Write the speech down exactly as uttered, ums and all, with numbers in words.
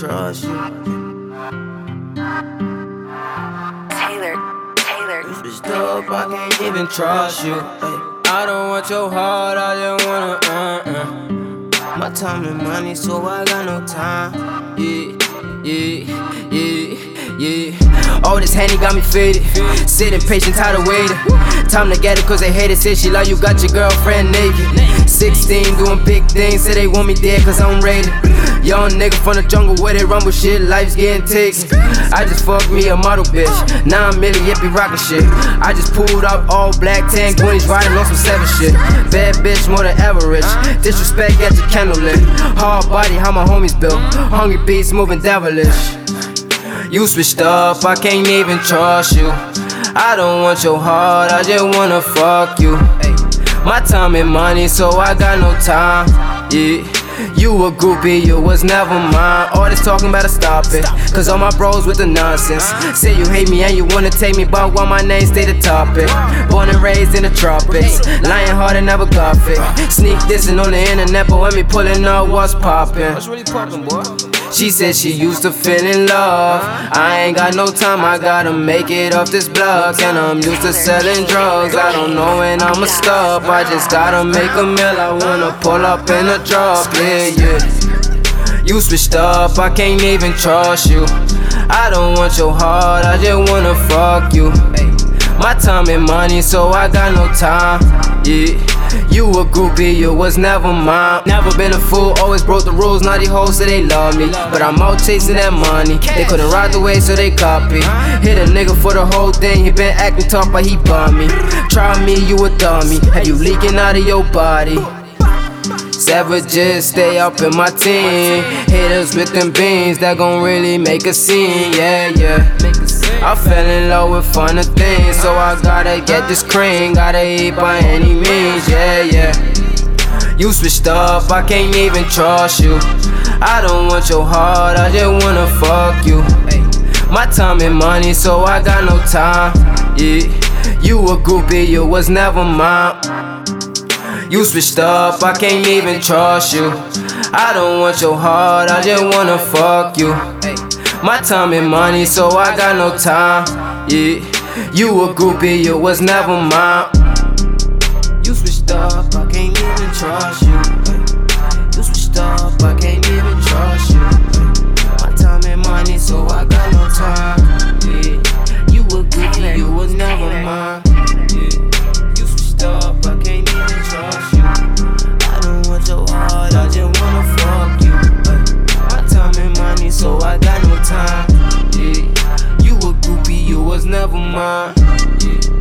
trust you. Taylor, Taylor. This bitch dope, I can't even trust you. I don't want your heart, I just wanna uh-uh. My time and money, so I got no time. Yeah, yeah, yeah, yeah. All this handy got me faded. Sitting patient, tired of waiting. Time to get it, cause they hate it. Said she like you got your girlfriend naked. Sixteen, doing big things. Say they want me dead, cause I'm rated. Young nigga from the jungle where they rumble shit, life's getting taken. I just fucked me a model bitch, now I'm really hippie rockin' shit. I just pulled up all black tank, twenties riding on some seven shit. Bad bitch, more than average, disrespect got your candle lit. Hard body, how my homies built, hungry beats moving devilish. You switched up, I can't even trust you. I don't want your heart, I just wanna fuck you. My time and money, so I got no time, yeah. You a groupie, you was never mine. All this talking better stop it, cause all my bros with the nonsense. Say you hate me and you wanna take me, but while my name stay the topic. Born and raised in the tropics, lying hard and never got it. Sneak dissing on the internet, but when me pulling up, what's poppin'? What's really poppin', boy? She said she used to feel in love. I ain't got no time, I gotta make it off this block. And I'm used to selling drugs, I don't know when I'ma stop. I just gotta make a meal, I wanna pull up in a drop, yeah, yeah. You switched up, I can't even trust you. I don't want your heart, I just wanna fuck you. My time and money, so I got no time, yeah. You a groupie, you was never mine. Never been a fool, always broke the rules. Naughty hoes, so they love me, but I'm out chasing that money. They couldn't ride the wave, so they copy. Hit a nigga for the whole thing. He been acting tough, but he bought me. Try me, you a dummy. Have you leaking out of your body? Savages stay up in my team. Haters with them beans that gon' really make a scene, yeah, yeah. I fell in love with funny things, so I gotta get this cream. Gotta eat by any means, yeah, yeah. You switched up, I can't even trust you. I don't want your heart, I just wanna fuck you. My time and money, so I got no time, yeah. You a groupie, you was never mine. You switched up, I can't even trust you. I don't want your heart, I just wanna fuck you. My time and money, so I got no time, yeah. You a groupie, you was never mine. You switched up, I can't even trust you. You switched up, I can't even trust you. My time and money, so I got no time, yeah. You a groupie, you was never mine, yeah. You switched up, I can't even trust you. I don't want your heart, I just wanna fuck you. My time and money, so I got no time. Time, yeah. You a groupie, you was never mine, yeah.